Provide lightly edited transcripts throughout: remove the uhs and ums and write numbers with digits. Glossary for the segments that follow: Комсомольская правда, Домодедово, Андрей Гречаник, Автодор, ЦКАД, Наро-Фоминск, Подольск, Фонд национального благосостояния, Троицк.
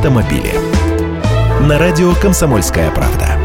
автомобили. На радио «Комсомольская правда».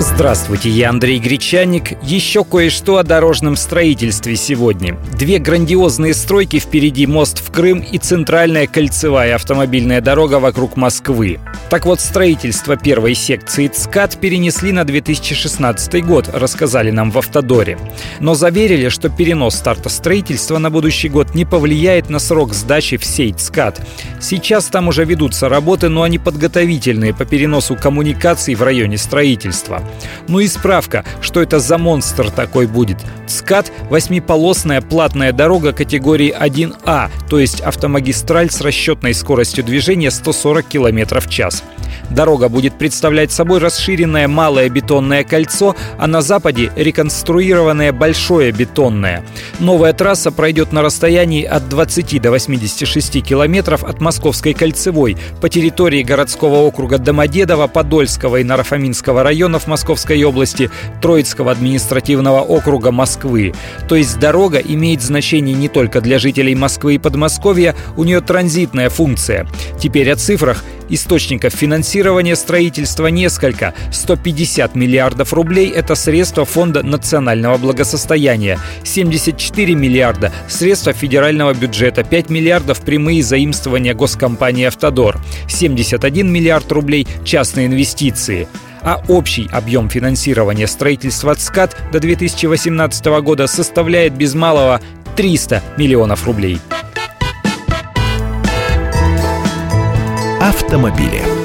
Здравствуйте, я Андрей Гречаник. Еще кое-что о дорожном строительстве сегодня. Две грандиозные стройки впереди: мост в Крым и центральная кольцевая автомобильная дорога вокруг Москвы. Так вот, строительство первой секции ЦКАД перенесли на 2016 год, рассказали нам в Автодоре. Но заверили, что перенос старта строительства на будущий год не повлияет на срок сдачи всей ЦКАД. Сейчас там уже ведутся работы, но они подготовительные по переносу коммуникаций в районе строительства. Ну и справка, что это за монстр такой будет. ЦКАД – восьмиполосная платная дорога категории 1А, то есть автомагистраль с расчетной скоростью движения 140 км в час. Дорога будет представлять собой расширенное малое бетонное кольцо, а на западе – реконструированное большое бетонное. Новая трасса пройдет на расстоянии от 20 до 86 км от Московской кольцевой по территории городского округа Домодедово, Подольского и Наро-Фоминского районов Московской области, Троицкого административного округа Москвы. То есть дорога имеет значение не только для жителей Москвы и Подмосковья, у нее транзитная функция. Теперь о цифрах. Источников финансирования строительства несколько. 150 миллиардов рублей – это средства Фонда национального благосостояния, 74 миллиарда – средства федерального бюджета, 5 миллиардов – прямые заимствования госкомпании «Автодор», 71 миллиард рублей – частные инвестиции. А общий объем финансирования строительства ЦКАД до 2018 года составляет без малого 300 миллионов рублей. Автомобили.